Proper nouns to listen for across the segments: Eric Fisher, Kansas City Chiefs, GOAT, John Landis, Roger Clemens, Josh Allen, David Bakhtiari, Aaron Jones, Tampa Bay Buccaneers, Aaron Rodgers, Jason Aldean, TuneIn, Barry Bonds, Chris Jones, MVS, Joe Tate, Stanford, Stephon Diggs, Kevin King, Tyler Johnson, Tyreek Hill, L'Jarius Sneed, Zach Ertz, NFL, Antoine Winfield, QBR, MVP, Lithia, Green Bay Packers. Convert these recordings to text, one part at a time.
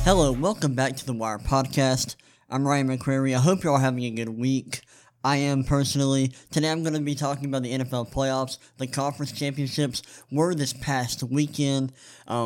Hello, welcome back to The Wire Podcast. I'm Ryan McCrary. I hope you're all having a good week. I am personally. Today I'm going to be talking about the NFL playoffs, the conference championships, were this past weekend.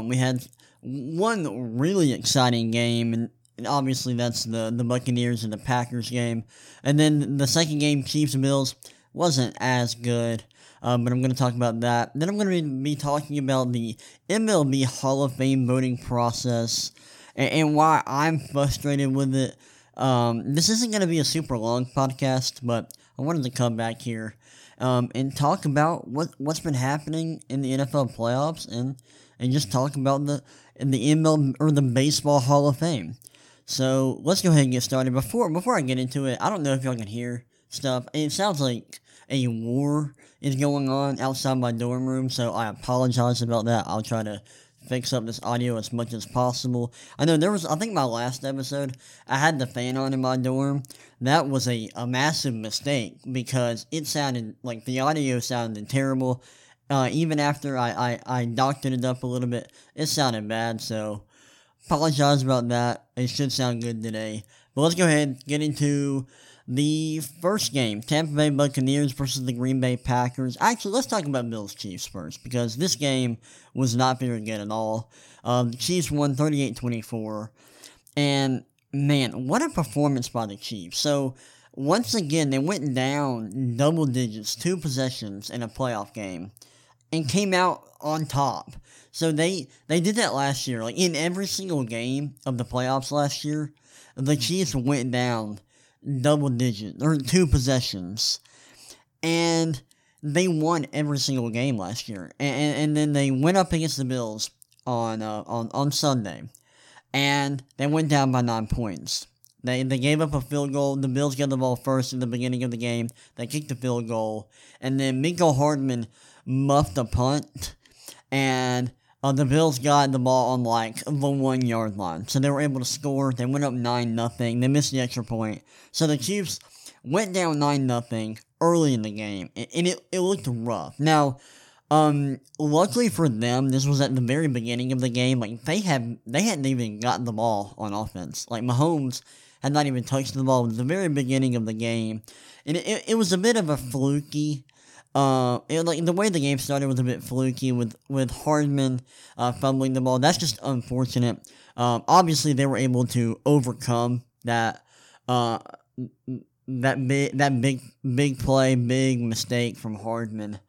We had one really exciting game, and obviously that's the Buccaneers and the Packers game. And then the second game, Chiefs and Bills, wasn't as good. But I'm going to talk about that. Then I'm going to be talking about the MLB Hall of Fame voting process, and why I'm frustrated with it. This isn't going to be a super long podcast, but I wanted to come back here and talk about what's been happening in the NFL playoffs and just talk about the MLB or the Baseball Hall of Fame. So let's go ahead and get started. Before I get into it, I don't know if y'all can hear stuff. It sounds like a war is going on outside my dorm room, so I apologize about that. I'll try to fix up this audio as much as possible. I know I think my last episode, I had the fan on in my dorm. That was a massive mistake because it sounded like the audio sounded terrible. Even after I doctored it up a little bit, it sounded bad. So apologize about that. It should sound good today. But let's go ahead and get into the first game, Tampa Bay Buccaneers versus the Green Bay Packers. Actually, let's talk about Bills Chiefs first, because this game was not very good at all. The Chiefs won 38-24, and man, what a performance by the Chiefs. So, once again, they went down double digits, 2 possessions in a playoff game, and came out on top. So, they did that last year. Like, in every single game of the playoffs last year, the Chiefs went down double digit, or 2 possessions, and they won every single game last year, and then they went up against the Bills on Sunday, and they went down by 9 points. They gave up a field goal. The Bills got the ball first in the beginning of the game. They kicked the field goal, and then Mecole Hardman muffed a punt, and the Bills got the ball on, like, the 1-yard line. So they were able to score. They went up 9-0. They missed the extra point. So the Chiefs went down 9-0 early in the game, and it looked rough. Now, luckily for them, this was at the very beginning of the game. Like, they hadn't even gotten the ball on offense. Like, Mahomes had not even touched the ball at the very beginning of the game. And it was a bit of a fluky the way the game started was a bit fluky with Hardman fumbling the ball. That's just unfortunate. Obviously they were able to overcome that big mistake from Hardman.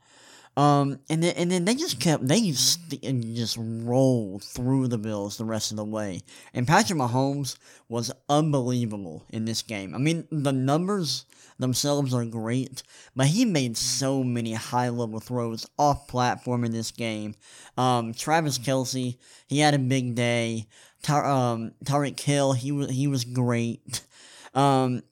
And then they just rolled through the Bills the rest of the way. And Patrick Mahomes was unbelievable in this game. I mean, the numbers themselves are great, but he made so many high-level throws off-platform in this game. Travis Kelce, he had a big day. Tyreek Hill, he was great. And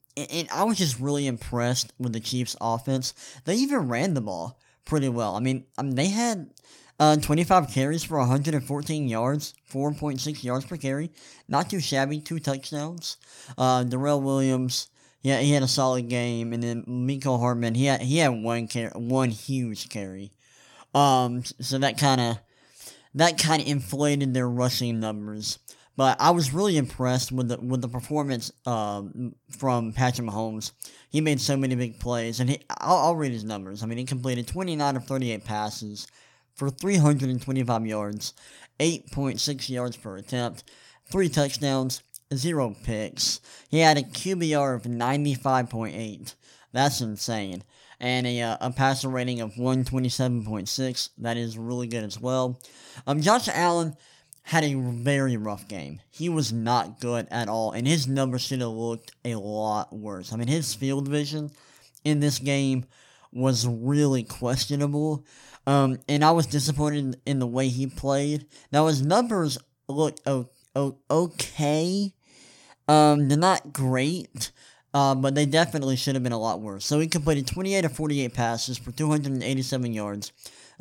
I was just really impressed with the Chiefs' offense. They even ran the ball pretty well. I mean they had 25 carries for 114 yards, 4.6 yards per carry. Not too shabby, 2 touchdowns. Darrell Williams, yeah, he had a solid game, and then Mecole Hardman, he had one huge carry. So that kind of inflated their rushing numbers. But I was really impressed with the performance from Patrick Mahomes. He made so many big plays, and I'll read his numbers. I mean, he completed 29 of 38 passes for 325 yards, 8.6 yards per attempt, 3 touchdowns, 0 picks. He had a QBR of 95.8. That's insane. And a passer rating of 127.6. That is really good as well. Josh Allen had a very rough game. He was not good at all, and his numbers should have looked a lot worse. I mean, his field vision in this game was really questionable, and I was disappointed in the way he played. Now, his numbers looked okay. They're not great, but they definitely should have been a lot worse. So, he completed 28 of 48 passes for 287 yards,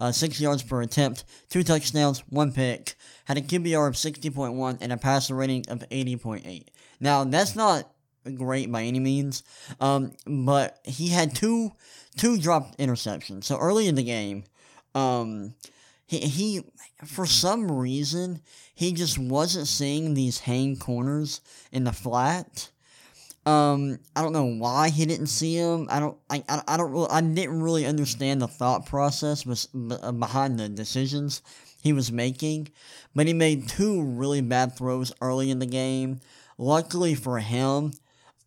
6 yards per attempt, 2 touchdowns, 1 pick, had a QBR of 60.1 and a passer rating of 80.8. Now, that's not great by any means, but he had two dropped interceptions. So early in the game, he for some reason, he just wasn't seeing these hang corners in the flat. I don't know why he didn't see him. I didn't really understand the thought process behind the decisions he was making, but he made 2 really bad throws early in the game. Luckily for him,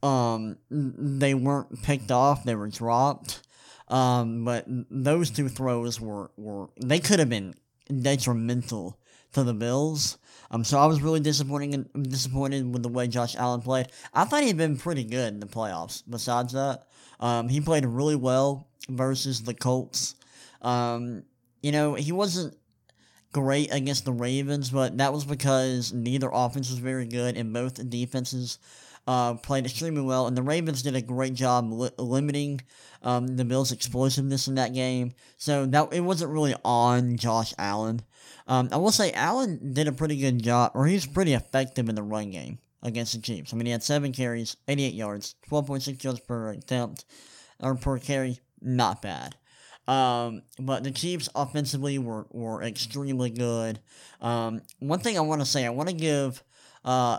they weren't picked off, they were dropped. But those 2 throws were they could have been detrimental to the Bills. So I was really disappointed with the way Josh Allen played. I thought he'd been pretty good in the playoffs. Besides that, he played really well versus the Colts. He wasn't great against the Ravens, but that was because neither offense was very good, and both defenses played extremely well. And the Ravens did a great job limiting the Bills' explosiveness in that game. So that it wasn't really on Josh Allen. I will say Allen did a pretty good job, or he was pretty effective in the run game against the Chiefs. I mean, he had 7 carries, 88 yards, 12.6 yards per attempt, or per carry, not bad. But the Chiefs offensively were extremely good. One thing I want to say, I want to give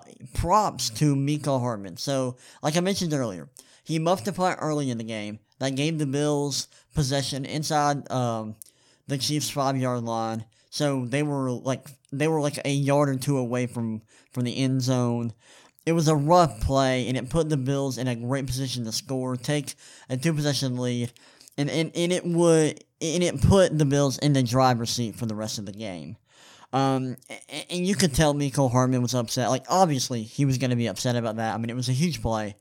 props to Mecole Hardman. So, like I mentioned earlier, he muffed a punt early in the game. That gave the Bills possession inside the Chiefs' 5-yard line. So they were like a yard or two away from the end zone. It was a rough play, and it put the Bills in a great position to score, take a 2-possession lead, and it put the Bills in the driver's seat for the rest of the game. And you could tell Mecole Hardman was upset. Like, obviously he was going to be upset about that. I mean, it was a huge play.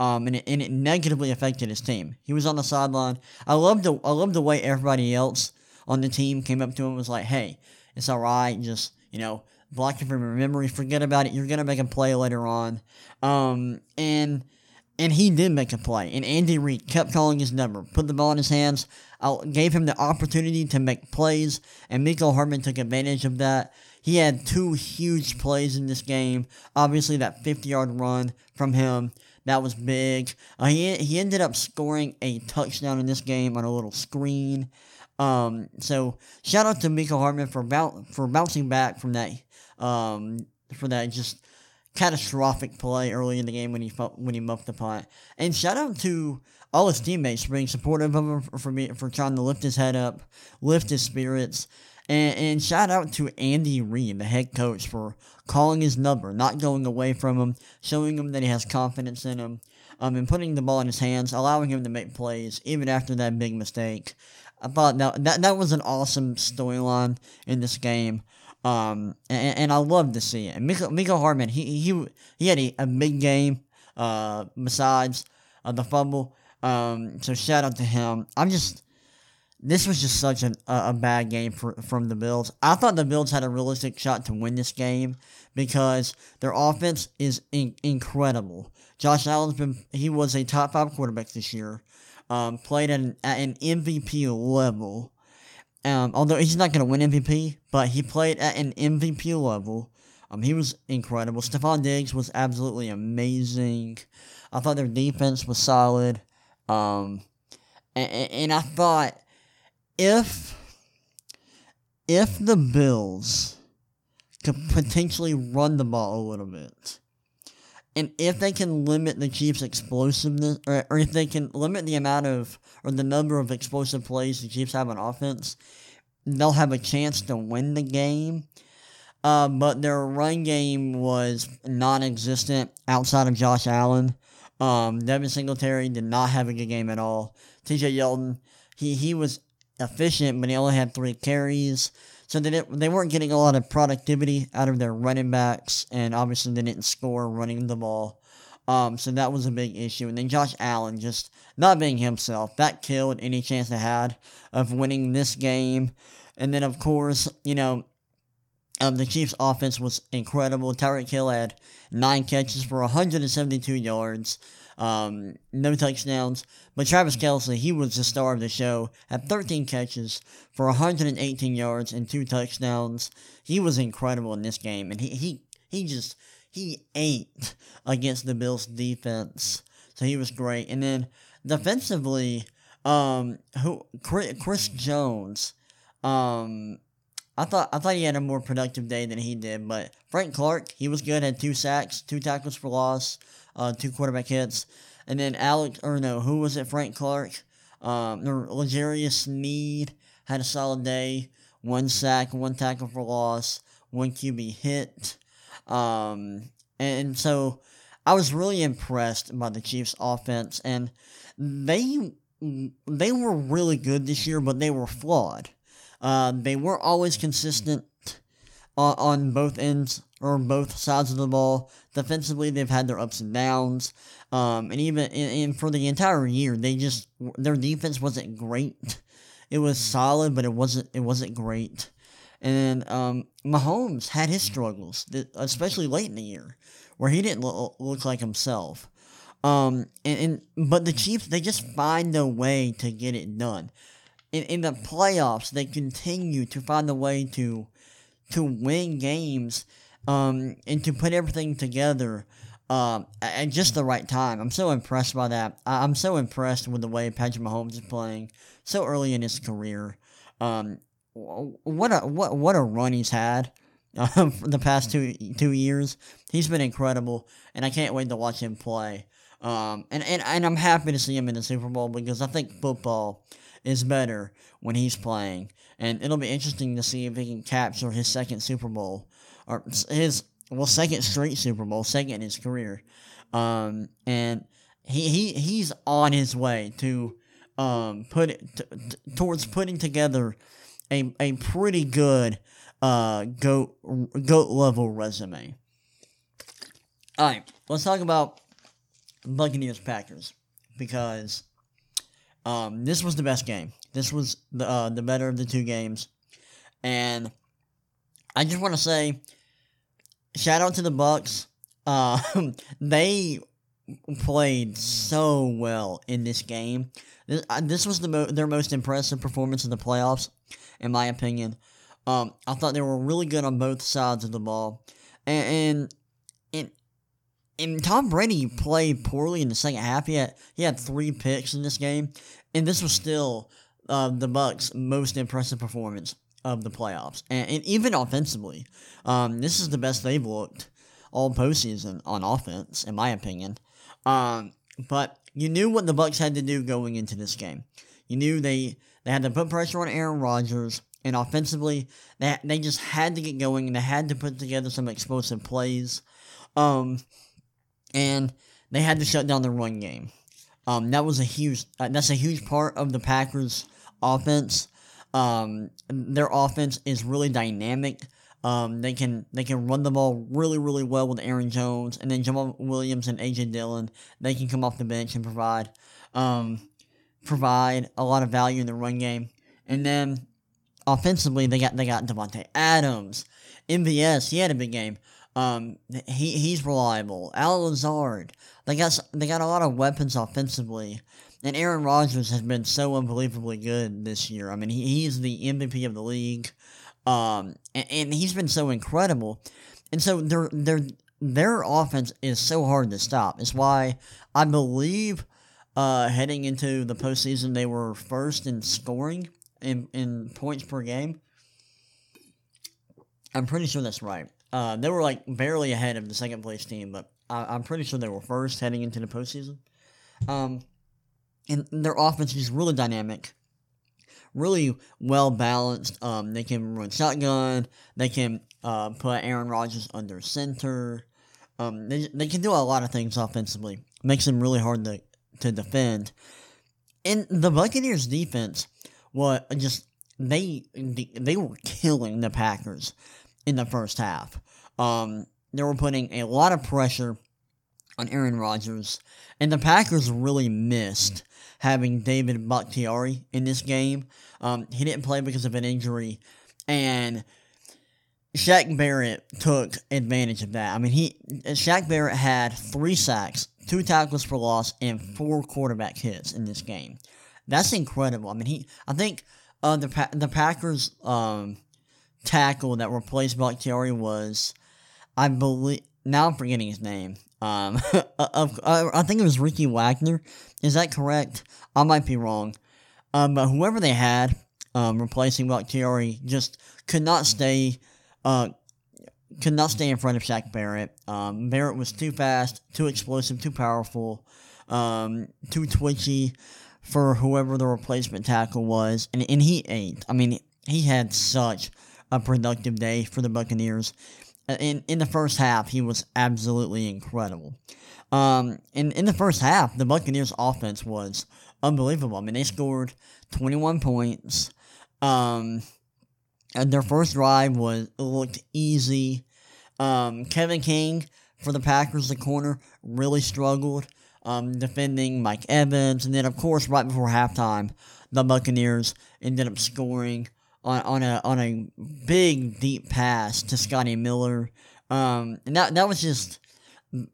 And it negatively affected his team. He was on the sideline. I loved the way everybody else on the team came up to him and was like, hey, it's all right, just, block it from your memory, forget about it, you're going to make a play later on. And he did make a play, and Andy Reid kept calling his number, put the ball in his hands, gave him the opportunity to make plays, and Mecole Hardman took advantage of that. He had 2 huge plays in this game. Obviously, that 50-yard run from him, that was big. He ended up scoring a touchdown in this game on a little screen. So shout out to Mecole Hardman for bouncing back from that, for that just catastrophic play early in the game when he muffed the punt. And shout out to all his teammates for being supportive of him, for trying to lift his head up, lift his spirits. And shout out to Andy Reid, the head coach, for calling his number, not going away from him, showing him that he has confidence in him, and putting the ball in his hands, allowing him to make plays even after that big mistake. I thought that was an awesome storyline in this game, and I love to see it. And Mecole Hardman, he had a big game besides the fumble, so shout out to him. This was just such a bad game from the Bills. I thought the Bills had a realistic shot to win this game because their offense is incredible. Josh Allen's he was a top 5 quarterback this year. Played at an MVP level. Although he's not going to win MVP, but he played at an MVP level. He was incredible. Stephon Diggs was absolutely amazing. I thought their defense was solid. And I thought if the Bills could potentially run the ball a little bit, and if they can limit the Chiefs' explosiveness, or if they can limit the amount of, or the number of explosive plays the Chiefs have on offense, they'll have a chance to win the game. But their run game was non-existent outside of Josh Allen. Devin Singletary did not have a good game at all. TJ Yeldon, he was efficient, but he only had 3 carries. So they weren't getting a lot of productivity out of their running backs, and obviously they didn't score running the ball. So that was a big issue. And then Josh Allen just not being himself. That killed any chance they had of winning this game. And then, of course, The Chiefs' offense was incredible. Tyreek Hill had 9 catches for 172 yards, no touchdowns. But Travis Kelce, he was the star of the show, had 13 catches for 118 yards and 2 touchdowns. He was incredible in this game, and he ate against the Bills' defense. So he was great. And then defensively, Chris Jones, I thought he had a more productive day than he did, but Frank Clark, he was good, had 2 sacks, 2 tackles for loss, 2 quarterback hits. And then Frank Clark, L'Jarius Sneed had a solid day, 1 sack, 1 tackle for loss, 1 QB hit. And so I was really impressed by the Chiefs' offense, and they were really good this year, but they were flawed. They weren't always consistent on both ends or both sides of the ball. Defensively, they've had their ups and downs. And even for the entire year, their defense wasn't great. It was solid, but it wasn't great. And Mahomes had his struggles, especially late in the year, where he didn't look like himself. But the Chiefs, they just find a way to get it done. In the playoffs, they continue to find a way to win games, and to put everything together, at just the right time. I'm so impressed by that. I'm so impressed with the way Patrick Mahomes is playing so early in his career. What a run he's had for the past two years. He's been incredible, and I can't wait to watch him play. And I'm happy to see him in the Super Bowl, because I think football is better when he's playing, and it'll be interesting to see if he can capture his second Super Bowl, or his second straight Super Bowl, second in his career. And he's on his way to towards putting together a pretty good GOAT level resume. All right, let's talk about Buccaneers Packers, because this was the best game. This was the better of the two games. And I just want to say, shout out to the Bucs. They played so well in this game. This was their most impressive performance in the playoffs, in my opinion. I thought they were really good on both sides of the ball. And Tom Brady played poorly in the second half. He had 3 picks in this game, and this was still the Bucs' most impressive performance of the playoffs. And even offensively, this is the best they've looked all postseason on offense, in my opinion. But you knew what the Bucs had to do going into this game. You knew they had to put pressure on Aaron Rodgers, and offensively, they just had to get going, and they had to put together some explosive plays. And they had to shut down the run game. That's a huge part of the Packers' offense. Their offense is really dynamic. They can run the ball really, really well with Aaron Jones, and then Jamaal Williams and A.J. Dillon. They can come off the bench and provide a lot of value in the run game. And then offensively, they got Davante Adams, MVS. He had a big game. He's reliable. Al Lazard. They got a lot of weapons offensively, and Aaron Rodgers has been so unbelievably good this year. I mean, he's the MVP of the league, and he's been so incredible. And so their offense is so hard to stop. It's why I believe heading into the postseason they were first in scoring in points per game. I'm pretty sure that's right. They were barely ahead of the second place team, but I'm pretty sure they were first heading into the postseason. And their offense is really dynamic, really well balanced. They can run shotgun. They can put Aaron Rodgers under center. They can do a lot of things offensively. Makes them really hard to defend. And the Buccaneers defense was just they were killing the Packers in the first half. They were putting a lot of pressure on Aaron Rodgers, and the Packers really missed having David Bakhtiari in this game. He didn't play because of an injury, and Shaq Barrett took advantage of that. I mean, Shaq Barrett had 3 sacks, 2 tackles for loss, and 4 quarterback hits in this game. That's incredible. I mean, I think the Packers tackle that replaced Bakhtiari was, I believe, now I'm forgetting his name. I think it was Ricky Wagner. Is that correct? I might be wrong. But whoever they had replacing Bakhtiari just could not stay in front of Shaq Barrett. Barrett was too fast, too explosive, too powerful, too twitchy for whoever the replacement tackle was, and he ate. I mean, he had such a productive day for the Buccaneers. In the first half, he was absolutely incredible. In the first half, the Buccaneers' offense was unbelievable. I mean, they scored 21 points. And their first drive looked easy. Kevin King for the Packers, the corner, really struggled defending Mike Evans. And then, of course, right before halftime, the Buccaneers ended up scoring on a big, deep pass to Scottie Miller. And that was just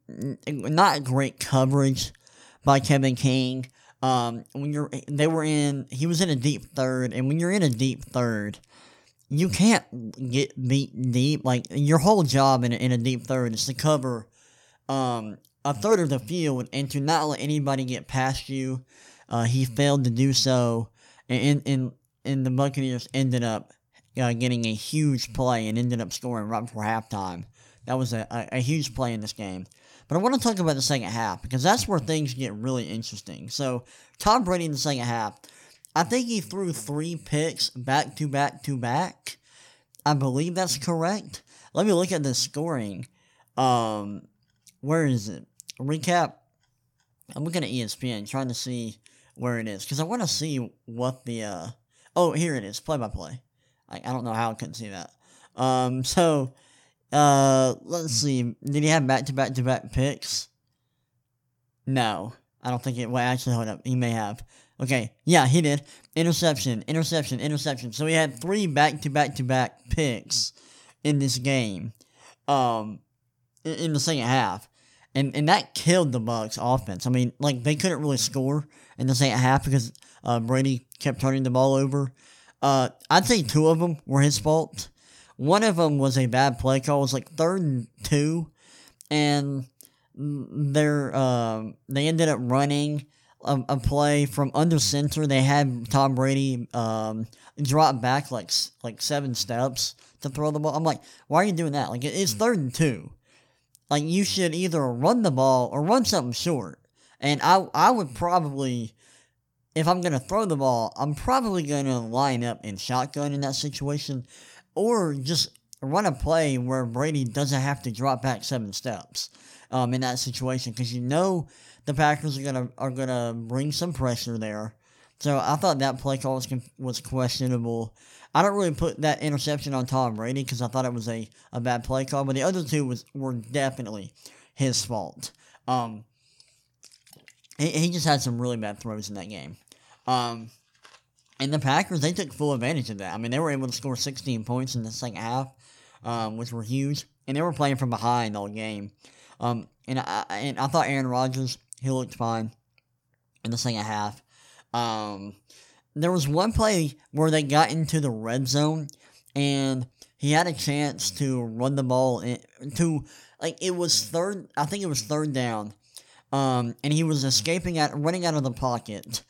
not great coverage by Kevin King. He was in a deep third, and when you're in a deep third, you can't get beat deep. Like, your whole job in a deep third is to cover a third of the field and to not let anybody get past you. He failed to do so, and the Buccaneers ended up getting a huge play and ended up scoring right before halftime. That was a huge play in this game. But I want to talk about the second half because that's where things get really interesting. So, Tom Brady in the second half, I think he threw 3 picks back-to-back. I believe that's correct. Let me look at the scoring. Where is it? Recap. I'm looking at ESPN, trying to see where it is. Because I want to see what the... oh, here it is. Play-by-play. I don't know how I couldn't see that. Let's see. Did he have back-to-back picks? No. I don't think it... Well, actually, hold up. He may have... Okay, yeah, he did. Interception. So he had 3 back-to-back picks in this game, in the second half. And that killed the Bucs' offense. I mean, like, they couldn't really score in the second half because Brady kept turning the ball over. I'd say 2 of them were his fault. One of them was a bad play call. It was like 3rd and 2, and they ended up running a play from under center. They had Tom Brady drop back like 7 steps to throw the ball. I'm like, why are you doing that? Like, it's 3rd and 2. Like, you should either run the ball or run something short. And I would probably, if I'm going to throw the ball, I'm probably going to line up in shotgun in that situation or just run a play where Brady doesn't have to drop back 7 steps in that situation because you know the Packers are gonna bring some pressure there. So I thought that play call was questionable. I don't really put that interception on Tom Brady because I thought it was a bad play call, but the other 2 were definitely his fault. He just had some really bad throws in that game. And the Packers, they took full advantage of that. I mean, they were able to score 16 points in the second half, which were huge, and they were playing from behind all game. And I thought Aaron Rodgers, he looked fine in the second half. There was one play where they got into the red zone, and he had a chance to run the ball I think it was 3rd down, and he was running out of the pocket,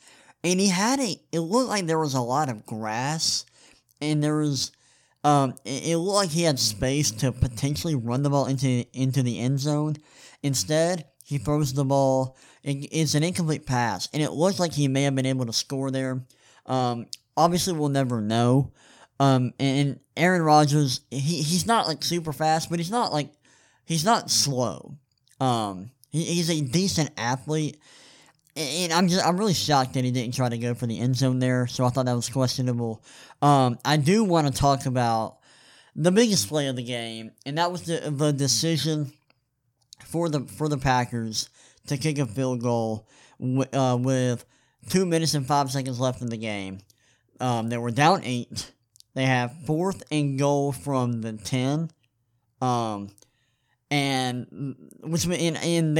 and it looked like there was a lot of grass, and there was, it looked like he had space to potentially run the ball into the end zone. Instead, he throws the ball. It's an incomplete pass, and it looks like he may have been able to score there. Obviously, we'll never know. And Aaron Rodgers, he's not like super fast, but he's not slow. He's a decent athlete, and I'm really shocked that he didn't try to go for the end zone there. So I thought that was questionable. I do want to talk about the biggest play of the game, and that was the decision for the Packers to kick a field goal with 2 minutes and 5 seconds left in the game. They were down 8. They have 4th and goal from the 10. And they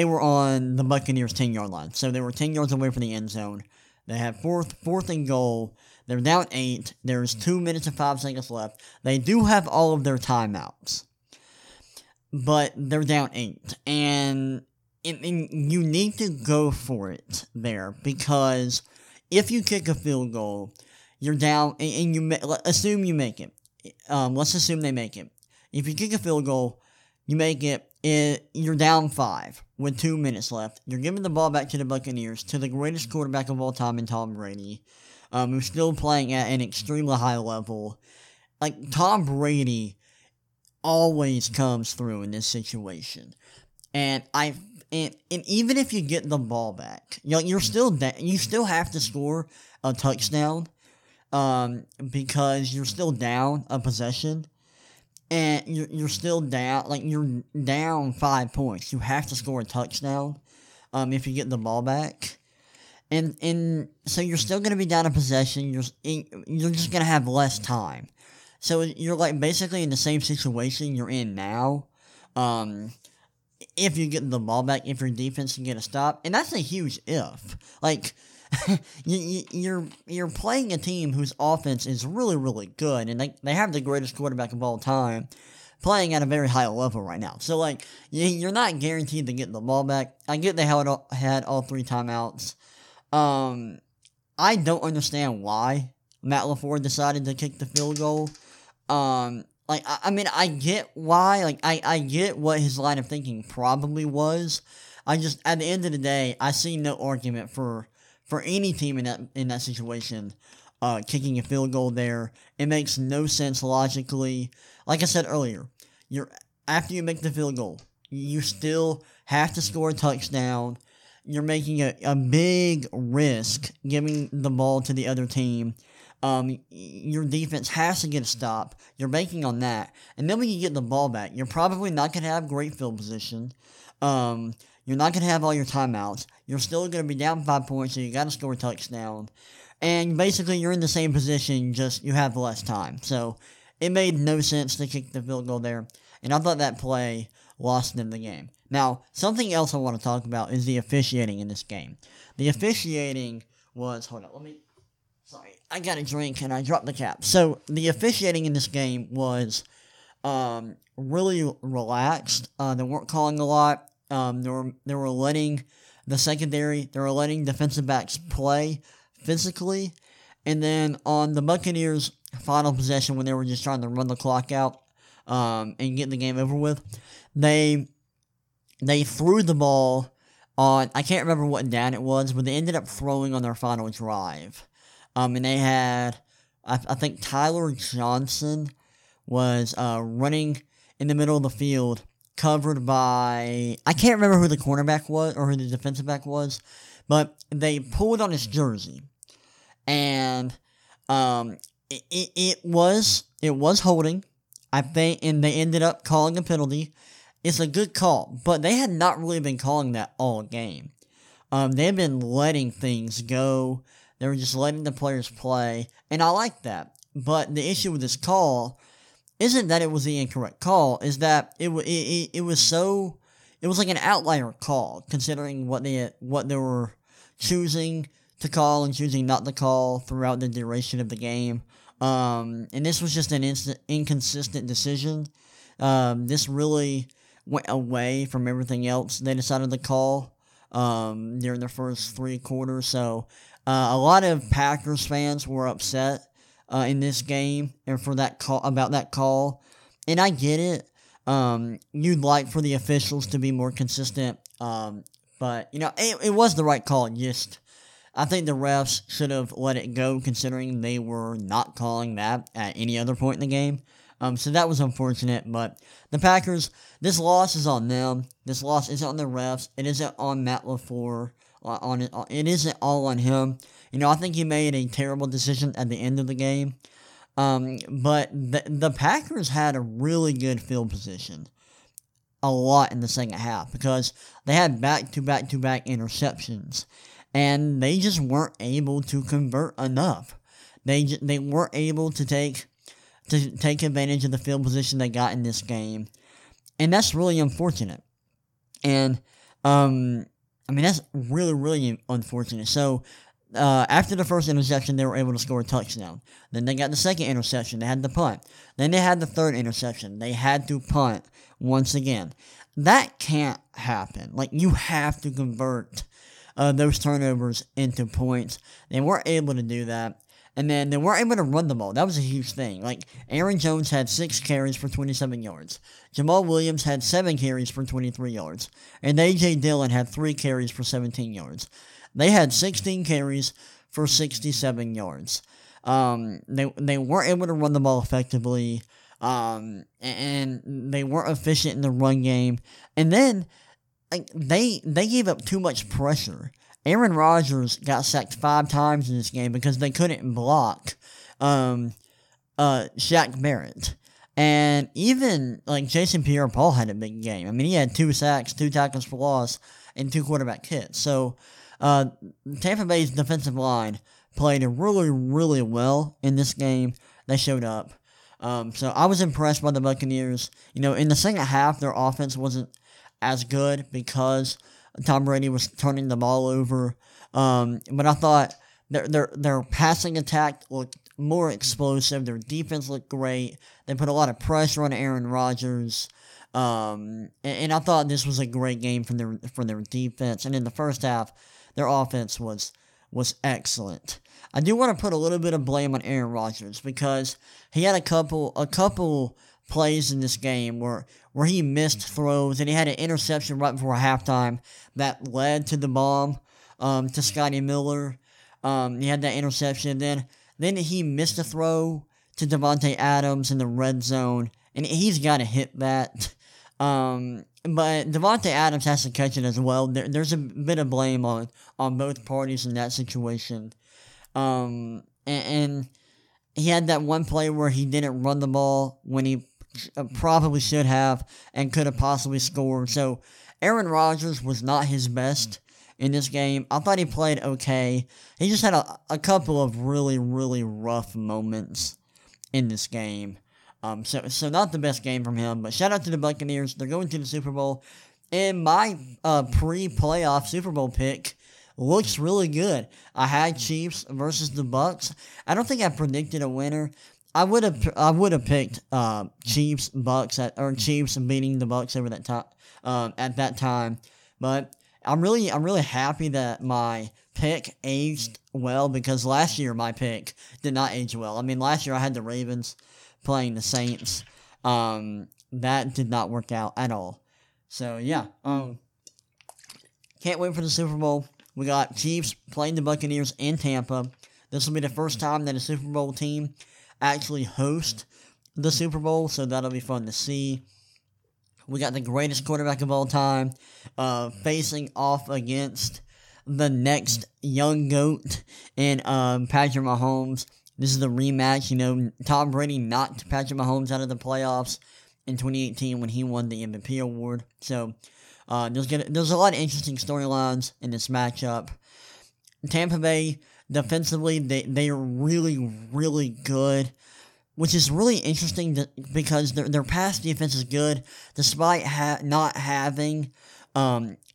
were on the Buccaneers' 10-yard line. So they were 10 yards away from the end zone. They have fourth and goal. They're down 8. There's 2 minutes and 5 seconds left. They do have all of their timeouts. But they're down 8. And you need to go for it there, because if you kick a field goal, you're down, and assume you make it. Let's assume they make it. If you kick a field goal, you make it, you're down 5 with 2 minutes left. You're giving the ball back to the Buccaneers, to the greatest quarterback of all time in Tom Brady, who's still playing at an extremely high level. Like, Tom Brady always comes through in this situation. And even if you get the ball back, you know, you still have to score a touchdown, because you're still down a possession. And you're still down, like, you're down 5 points. You have to score a touchdown, if you get the ball back, and so you're still gonna be down a possession. You're just gonna have less time, so you're like basically in the same situation you're in now. If you get the ball back, if your defense can get a stop, and that's a huge if. Like, you're playing a team whose offense is really, really good, and they have the greatest quarterback of all time playing at a very high level right now. So, like, you're not guaranteed to get the ball back. I get they had all 3 timeouts. I don't understand why Matt LaFleur decided to kick the field goal. I get why. Like, I get what his line of thinking probably was. I just, at the end of the day, I see no argument for any team in that situation, kicking a field goal there. It makes no sense logically. Like I said earlier, after you make the field goal, you still have to score a touchdown. You're making a big risk giving the ball to the other team. Your defense has to get a stop. You're banking on that. And then when you get the ball back, you're probably not going to have great field position. You're not going to have all your timeouts. You're still going to be down 5 points, so you got to score a touchdown. And basically, you're in the same position, just you have less time. So, it made no sense to kick the field goal there. And I thought that play lost them the game. Now, something else I want to talk about is the officiating in this game. The officiating was... Hold on, Sorry, I got a drink and I dropped the cap. So, the officiating in this game was really relaxed. They weren't calling a lot. They were letting the secondary, they were letting defensive backs play physically. And then on the Buccaneers' final possession, when they were just trying to run the clock out and get the game over with, they threw the ball on, I can't remember what down it was, but they ended up throwing on their final drive. And they had, I think Tyler Johnson was running in the middle of the field, covered by, I can't remember who the cornerback was, or who the defensive back was, but they pulled on his jersey, and it was holding, I think, and they ended up calling a penalty. It's a good call, but they had not really been calling that all game. They had been letting things go. They were just letting the players play, and I like that. But the issue with this call isn't that it was the incorrect call; is that it was like an outlier call, considering what they were choosing to call and choosing not to call throughout the duration of the game. And this was just an inconsistent decision. This really went away from everything else they decided to call during the first 3 quarters. So. A lot of Packers fans were upset in this game and about that call, and I get it. You'd like for the officials to be more consistent, but you know it was the right call. Just I think the refs should have let it go, considering they were not calling that at any other point in the game. So that was unfortunate, but the Packers, this loss is on them. This loss isn't on the refs. It isn't on Matt LaFleur. It isn't all on him. You know, I think he made a terrible decision at the end of the game. But the Packers had a really good field position a lot in the second half because they had back-to-back interceptions, and they just weren't able to convert enough. They weren't able to take to take advantage of the field position they got in this game. And that's really unfortunate. And, I mean, that's really, really unfortunate. So, after the first interception, they were able to score a touchdown. Then they got the second interception. They had to punt. Then they had the third interception. They had to punt once again. That can't happen. Like, you have to convert those turnovers into points. They weren't able to do that. And then they weren't able to run the ball. That was a huge thing. Like, Aaron Jones had 6 carries for 27 yards. Jamaal Williams had 7 carries for 23 yards. And A.J. Dillon had 3 carries for 17 yards. They had 16 carries for 67 yards. They weren't able to run the ball effectively. And they weren't efficient in the run game. And then, like, they gave up too much pressure. Aaron Rodgers got sacked 5 times in this game because they couldn't block Shaq Barrett. And even, like, Jason Pierre-Paul had a big game. I mean, he had 2 sacks, 2 tackles for loss, and 2 quarterback hits. So, Tampa Bay's defensive line played really, really well in this game. They showed up. So I was impressed by the Buccaneers. You know, in the second half, their offense wasn't as good because Tom Brady was turning the ball over. But I thought their passing attack looked more explosive. Their defense looked great. They put a lot of pressure on Aaron Rodgers. And I thought this was a great game from their defense. And in the first half, their offense was excellent. I do want to put a little bit of blame on Aaron Rodgers because he had a couple plays in this game where he missed throws, and he had an interception right before halftime that led to the bomb to Scottie Miller. He had that interception. Then he missed a throw to Davante Adams in the red zone, and he's got to hit that. But Davante Adams has to catch it as well. There's a bit of blame on both parties in that situation. And he had that one play where he didn't run the ball when he probably should have and could have possibly scored. So Aaron Rodgers was not his best in this game. I thought he played okay. He just had a couple of really, really rough moments in this game. So not the best game from him, but shout out to the Buccaneers. They're going to the Super Bowl. And my pre-playoff Super Bowl pick looks really good. I had Chiefs versus the Bucs. I don't think I predicted a winner. I would have picked Chiefs beating the Bucs over that time at that time. But I'm really happy that my pick aged well because last year my pick did not age well. I mean, last year I had the Ravens playing the Saints. That did not work out at all. So, yeah. Can't wait for the Super Bowl. We got Chiefs playing the Buccaneers in Tampa. This will be the first time that a Super Bowl team actually hosts the Super Bowl, so that'll be fun to see. We got the greatest quarterback of all time facing off against the next young GOAT in Patrick Mahomes. This is the rematch. You know, Tom Brady knocked Patrick Mahomes out of the playoffs in 2018 when he won the MVP award. So, there's a lot of interesting storylines in this matchup. Tampa Bay, defensively, they are really, really good, which is really interesting because their pass defense is good despite not having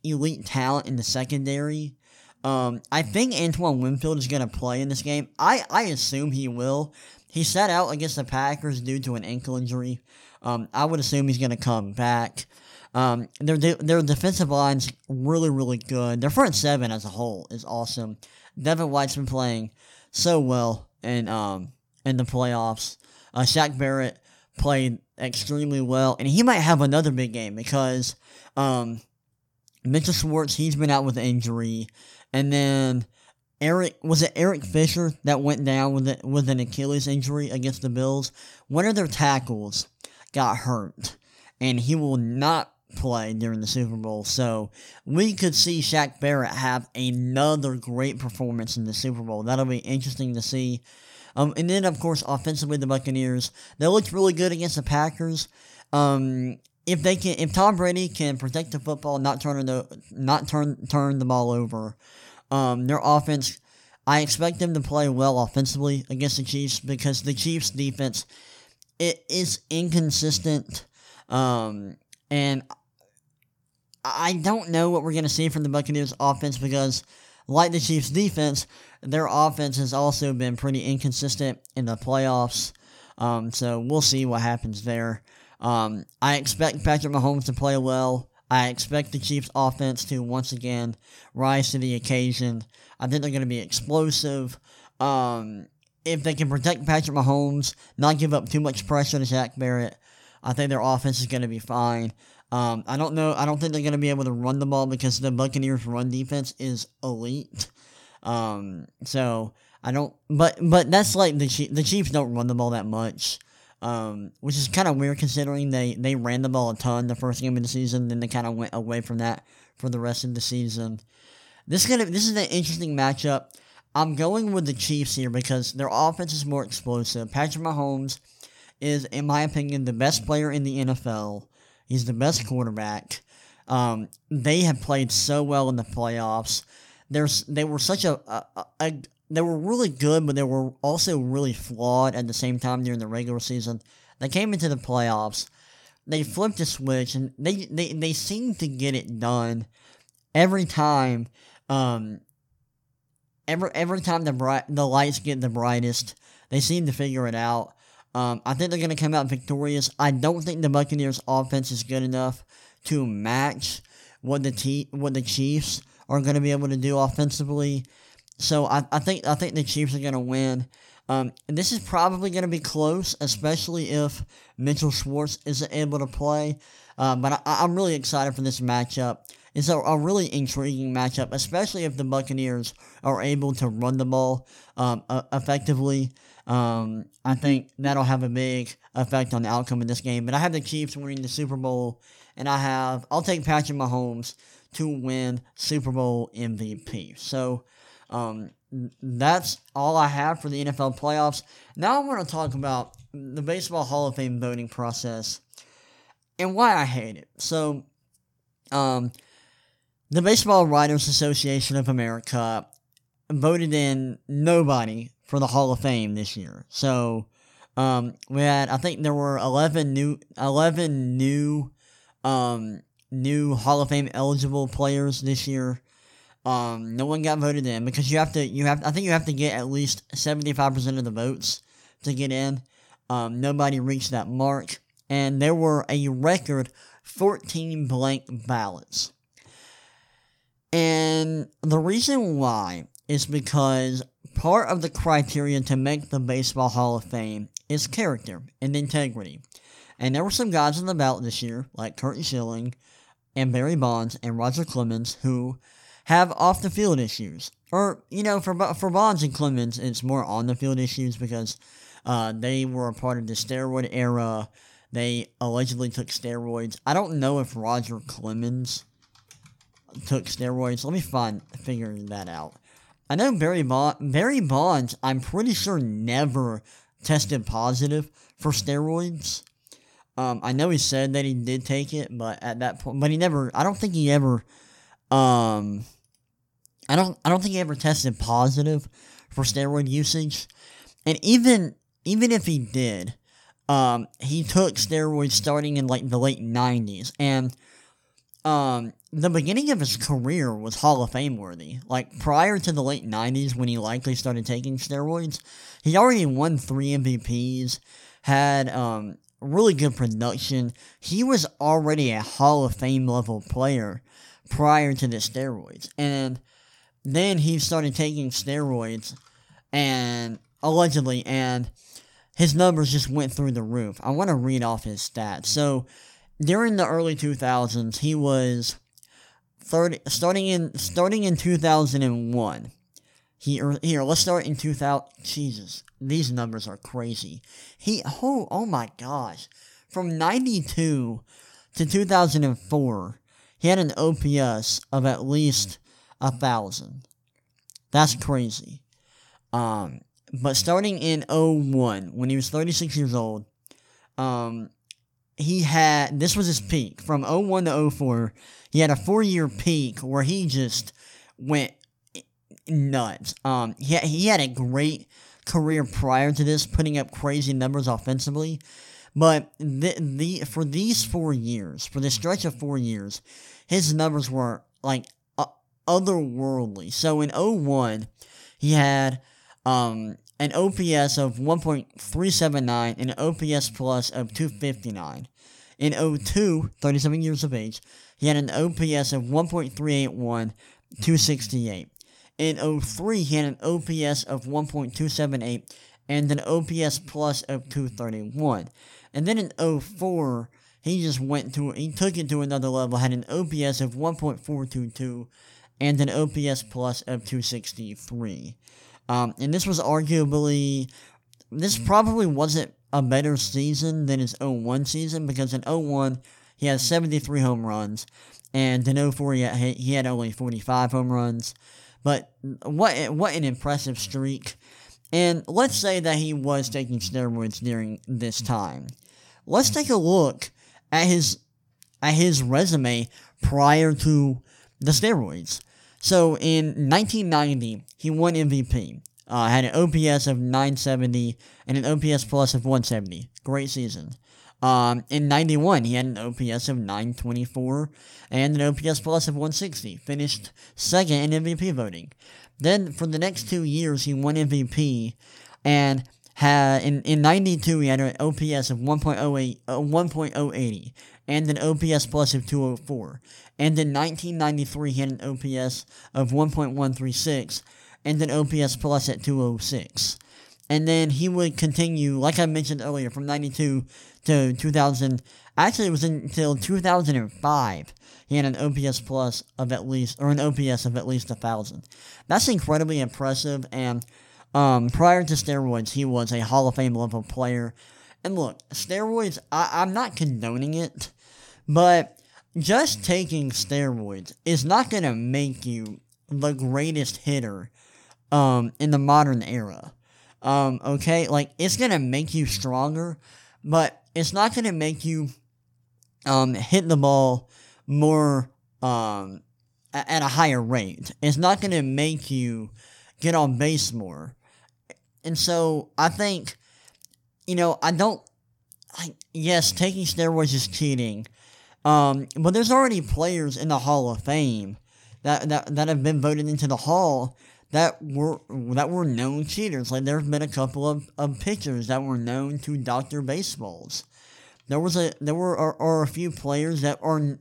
elite talent in the secondary. I think Antoine Winfield is going to play in this game. I assume he will. He sat out against the Packers due to an ankle injury. I would assume he's going to come back. Their defensive line's really, really good. Their front seven as a whole is awesome. Devin White's been playing so well in the playoffs. Shaq Barrett played extremely well, and he might have another big game because Mitchell Schwartz, he's been out with an injury. And then Eric Fisher that went down with an Achilles injury against the Bills? One of their tackles got hurt, and he will not play during the Super Bowl. So we could see Shaq Barrett have another great performance in the Super Bowl. That'll be interesting to see. And then, of course, offensively, the Buccaneers, they looked really good against the Packers. If Tom Brady can protect the football, not turn the ball over, their offense, I expect them to play well offensively against the Chiefs because the Chiefs' defense it is inconsistent. And I don't know what we're going to see from the Buccaneers offense because, like the Chiefs defense, their offense has also been pretty inconsistent in the playoffs. So we'll see what happens there. I expect Patrick Mahomes to play well. I expect the Chiefs offense to once again rise to the occasion. I think they're going to be explosive. If they can protect Patrick Mahomes, not give up too much pressure to Shaq Barrett, I think their offense is going to be fine. I don't know. I don't think they're going to be able to run the ball because the Buccaneers' run defense is elite. So I don't. But that's like the Chiefs don't run the ball that much, which is kind of weird considering they ran the ball a ton the first game of the season. Then they kind of went away from that for the rest of the season. This is an interesting matchup. I'm going with the Chiefs here because their offense is more explosive. Patrick Mahomes is, in my opinion, the best player in the NFL. He's the best quarterback. They have played so well in the playoffs. They were really good, but they were also really flawed at the same time during the regular season. They came into the playoffs. They flipped a switch, and they seem to get it done every time. Every time the lights get the brightest, they seem to figure it out. I think they're going to come out victorious. I don't think the Buccaneers' offense is good enough to match what the Chiefs are going to be able to do offensively. So I think the Chiefs are going to win. And this is probably going to be close, especially if Mitchell Schwartz isn't able to play. But I'm really excited for this matchup. It's a really intriguing matchup, especially if the Buccaneers are able to run the ball effectively. I think that'll have a big effect on the outcome of this game. But I have the Chiefs winning the Super Bowl, and I'll take Patrick Mahomes to win Super Bowl MVP. So that's all I have for the NFL playoffs. Now I want to talk about the Baseball Hall of Fame voting process and why I hate it. So the Baseball Writers Association of America voted in nobody for the Hall of Fame this year. So, we had, I think there were 11 new Hall of Fame eligible players this year. No one got voted in because you have to get at least 75% of the votes to get in. Nobody reached that mark, and there were a record 14 blank ballots. And the reason why is because part of the criteria to make the Baseball Hall of Fame is character and integrity. And there were some guys on the ballot this year, like Curt Schilling and Barry Bonds and Roger Clemens, who have off-the-field issues. Or, you know, for Bonds and Clemens, it's more on-the-field issues because they were a part of the steroid era. They allegedly took steroids. I don't know if Roger Clemens took steroids. Let me figure that out. I know Barry Bonds, I'm pretty sure, never tested positive for steroids. I know he said that he did take it, but at that point, but he never. I don't think he ever. I don't think he ever tested positive for steroid usage. And even if he did, he took steroids starting in like the late 90s, and the beginning of his career was Hall of Fame worthy. Like, prior to the late 90s, when he likely started taking steroids, he already won 3 MVPs, had really good production. He was already a Hall of Fame level player prior to the steroids. And then he started taking steroids, and allegedly, and his numbers just went through the roof. I want to read off his stats. So, during the early 2000s, he was 30. Starting in 2001. Let's start in 2000. Jesus, these numbers are crazy. Oh my gosh! From 92 to 2004, he had an OPS of at least 1,000. That's crazy. But starting in 01, when he was 36 years old, this was his peak. From 01 to 04, he had a 4-year peak where he just went nuts. He had a great career prior to this putting up crazy numbers offensively. But for these 4 years, for this stretch of 4 years, his numbers were, like, otherworldly. So in 2001, he had an OPS of 1.379 and an OPS plus of 259. In 2002, 37 years of age, he had an OPS of 1.381, 268. In 2003, he had an OPS of 1.278 and an OPS plus of 231. And then in 2004, he just he took it to another level, had an OPS of 1.422 and an OPS plus of 263. And this was probably wasn't a better season than his 2001 season, because in 2001, he had 73 home runs, and in 2004, he had only 45 home runs. But what an impressive streak. And let's say that he was taking steroids during this time. Let's take a look at his resume prior to the steroids. So in 1990, he won MVP. Had an OPS of 970 and an OPS plus of 170. Great season. In 91, he had an OPS of 924 and an OPS plus of 160. Finished second in MVP voting. Then for the next 2 years, he won MVP and had in 92, he had an OPS of 1.080 and an OPS plus of 204. And in 1993, he had an OPS of 1.136 and an OPS plus at 206. And then he would continue, like I mentioned earlier, from 92 to 2000. Actually, it was until 2005 he had an OPS plus of at least, or an OPS of at least 1,000. That's incredibly impressive, and prior to steroids, he was a Hall of Fame level player. And look, steroids, I'm not condoning it, but just taking steroids is not going to make you the greatest hitter in the modern era. Okay, like, it's gonna make you stronger, but it's not gonna make you hit the ball more at a higher rate. It's not gonna make you get on base more. And so I think, yes, taking steroids is cheating, but there's already players in the Hall of Fame that have been voted into the Hall that were known cheaters. Like, there have been a couple of pitchers that were known to doctor baseballs. There were a few players that are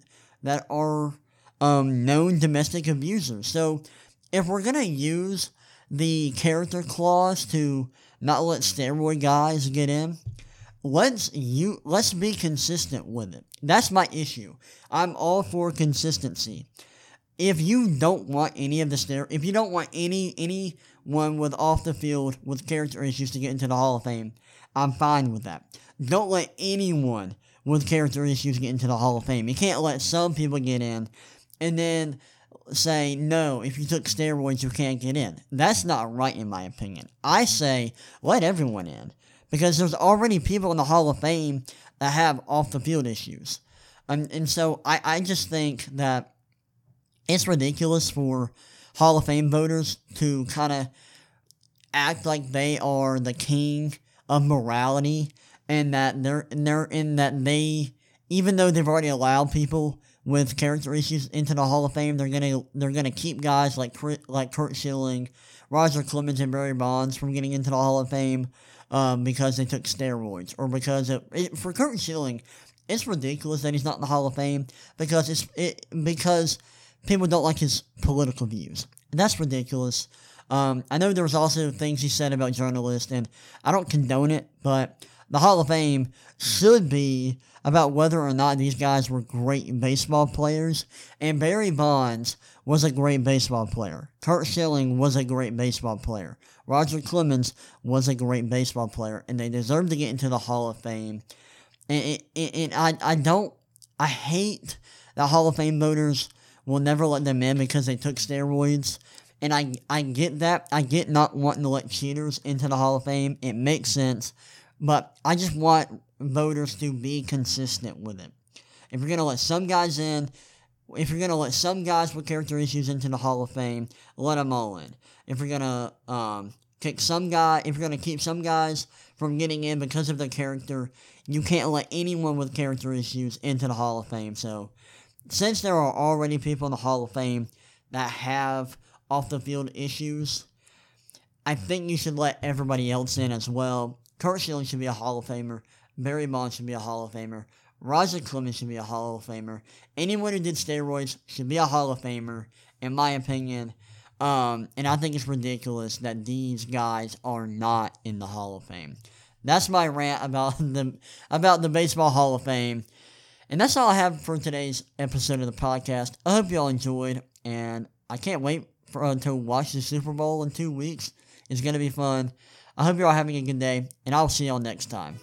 known domestic abusers. So if we're gonna use the character clause to not let steroid guys get in, let's be consistent with it. That's my issue. I'm all for consistency. If you don't want any of the if you don't want anyone with off the field with character issues to get into the Hall of Fame, I'm fine with that. Don't let anyone with character issues get into the Hall of Fame. You can't let some people get in and then say, no, if you took steroids, you can't get in. That's not right, in my opinion. I say, let everyone in, because there's already people in the Hall of Fame that have off the field issues. And so I just think that it's ridiculous for Hall of Fame voters to kind of act like they are the king of morality, and that they, even though they've already allowed people with character issues into the Hall of Fame, they're gonna keep guys like Curt Schilling, Roger Clemens, and Barry Bonds from getting into the Hall of Fame because they took steroids, or for Curt Schilling, it's ridiculous that he's not in the Hall of Fame because people don't like his political views. And that's ridiculous. I know there was also things he said about journalists, and I don't condone it, but the Hall of Fame should be about whether or not these guys were great baseball players. And Barry Bonds was a great baseball player. Curt Schilling was a great baseball player. Roger Clemens was a great baseball player, and they deserve to get into the Hall of Fame. I hate that Hall of Fame voters will never let them in because they took steroids. And I get that. I get not wanting to let cheaters into the Hall of Fame. It makes sense. But I just want voters to be consistent with it. If you're going to let some guys in, if you're going to let some guys with character issues into the Hall of Fame, let them all in. If you're going to Take some guy, if you're going to keep some guys from getting in because of their character, you can't let anyone with character issues into the Hall of Fame. So, since there are already people in the Hall of Fame that have off-the-field issues, I think you should let everybody else in as well. Curt Schilling should be a Hall of Famer. Barry Bonds should be a Hall of Famer. Roger Clemens should be a Hall of Famer. Anyone who did steroids should be a Hall of Famer, in my opinion. And I think it's ridiculous that these guys are not in the Hall of Fame. That's my rant about the Baseball Hall of Fame. And that's all I have for today's episode of the podcast. I hope y'all enjoyed, and I can't wait to watch the Super Bowl in 2 weeks. It's going to be fun. I hope you're all having a good day, and I'll see y'all next time.